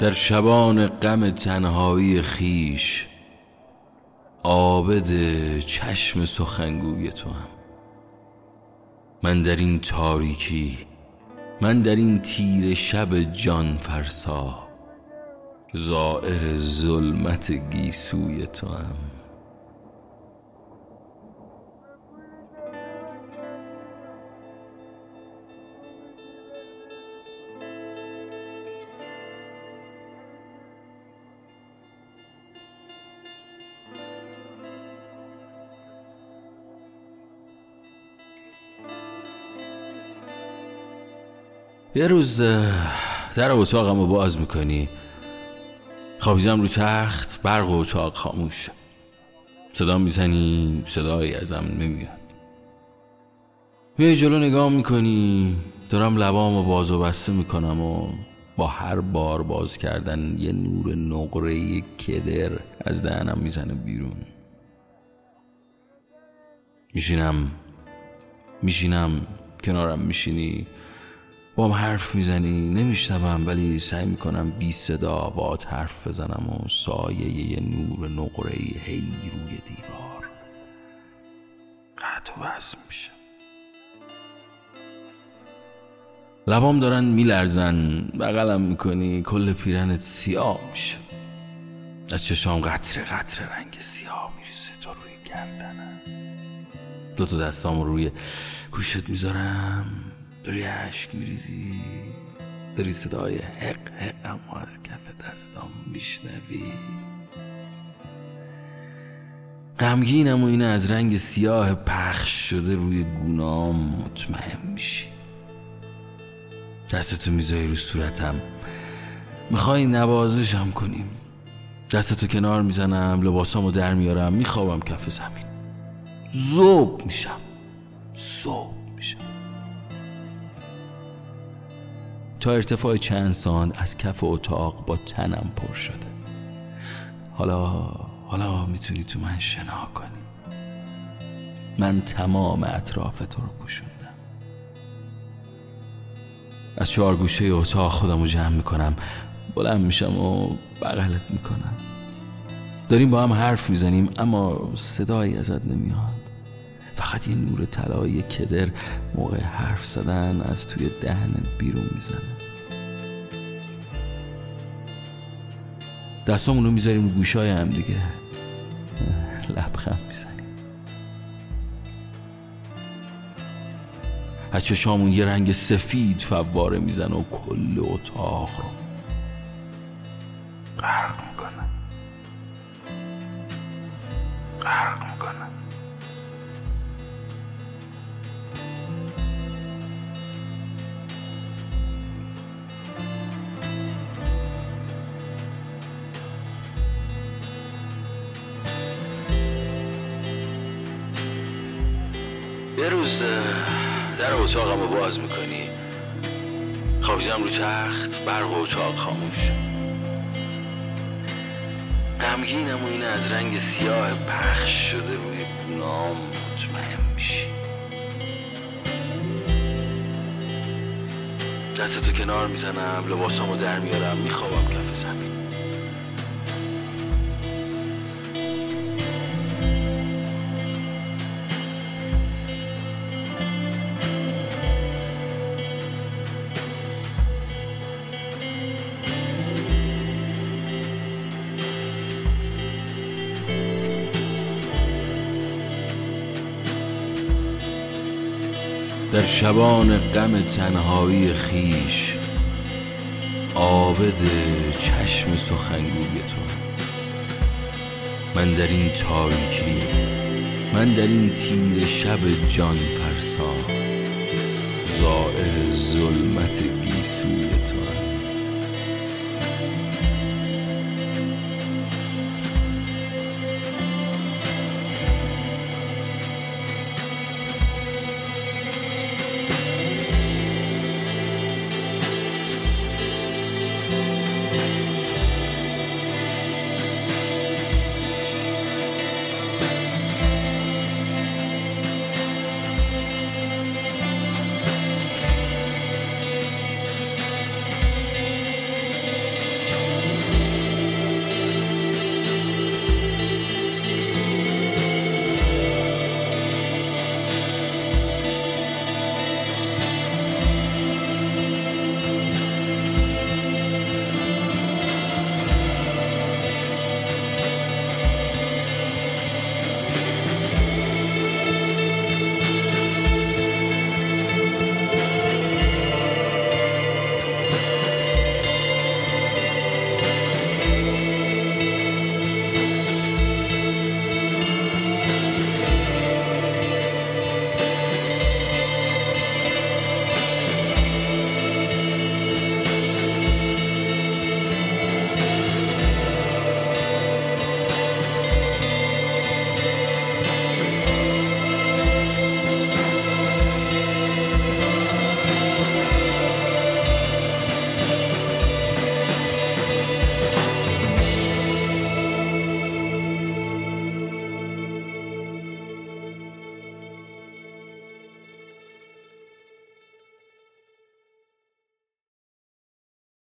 در شبان غم تنهایی خیش عابد چشم سخنگوی تو هم. من در این تاریکی، من در این تیره شب جان فرسا زائر ظلمت گیسوی تو هم. یه روز در اتاقم رو باز میکنی، خوابیدم رو تخت، برق اتاق خاموش، صدا میزنی، صدایی ازم نمیاد. میای جلو نگاه میکنی، دارم لبام رو باز و بسته میکنم و با هر بار باز کردن یه نور نقره‌ای کدر از دهنم میزنه بیرون. میشینم کنارم میشینی، بام حرف میزنی، نمیشنوم ولی سعی میکنم بی صدا باهات حرف بزنم و سایه یه نور نقره‌ای هی روی دیوار قطع و وصل میشه. لبام دارن میلرزن، بغلم میکنی، کل پیرنت سیاه میشه، از چشام قطره قطره رنگ سیاه میریزه تا روی گردنم. دوتا دستام روی گوشت میذارم، داری عشق میریزی، داری صدای حق حق همو از کف دستام میشنوی. غمگینم و اینه از رنگ سیاه پخش شده روی گونام مطمئن میشی. دستتو میذاری رو صورتم، میخوای نوازشم کنیم. دستتو کنار میزنم، لباسامو در میارم، میخوابم کف زمین. ذوب میشم تا ارتفاع چند سان از کف اتاق با تنم پر شده. حالا میتونی تو من شنا کنی. من تمام اطراف تو رو پوشوندم. از چهار گوشه اتاق خودم رو جمع میکنم، بلند میشم و بغلت میکنم. داریم با هم حرف میزنیم اما صدایی ازت نمیاد، فقط یه نور طلایی کدر موقع حرف زدن از توی دهنت بیرون میزنه. دستامون رو میذاریم گوشای هم دیگه، لبخند میزنیم. از چشامون یه رنگ سفید فواره میزنه و کل اتاق رو غرق میکنه. یه روز در اتاقم رو باز میکنی، خوابیدم رو تخت، برق اتاق خاموش، غمگینم و اینه از رنگ سیاه پخش شده روی گونام مطمئن میشی. دستتو کنار میزنم، لباسامو در میارم، میخوابم کف زمین. در شبان غم تنهایی خیش عابد چشم سخنگوی تو هم. من در این تاریکی، من در این تیره شب جان فرسا زائر ظلمت گیسوی تو هم.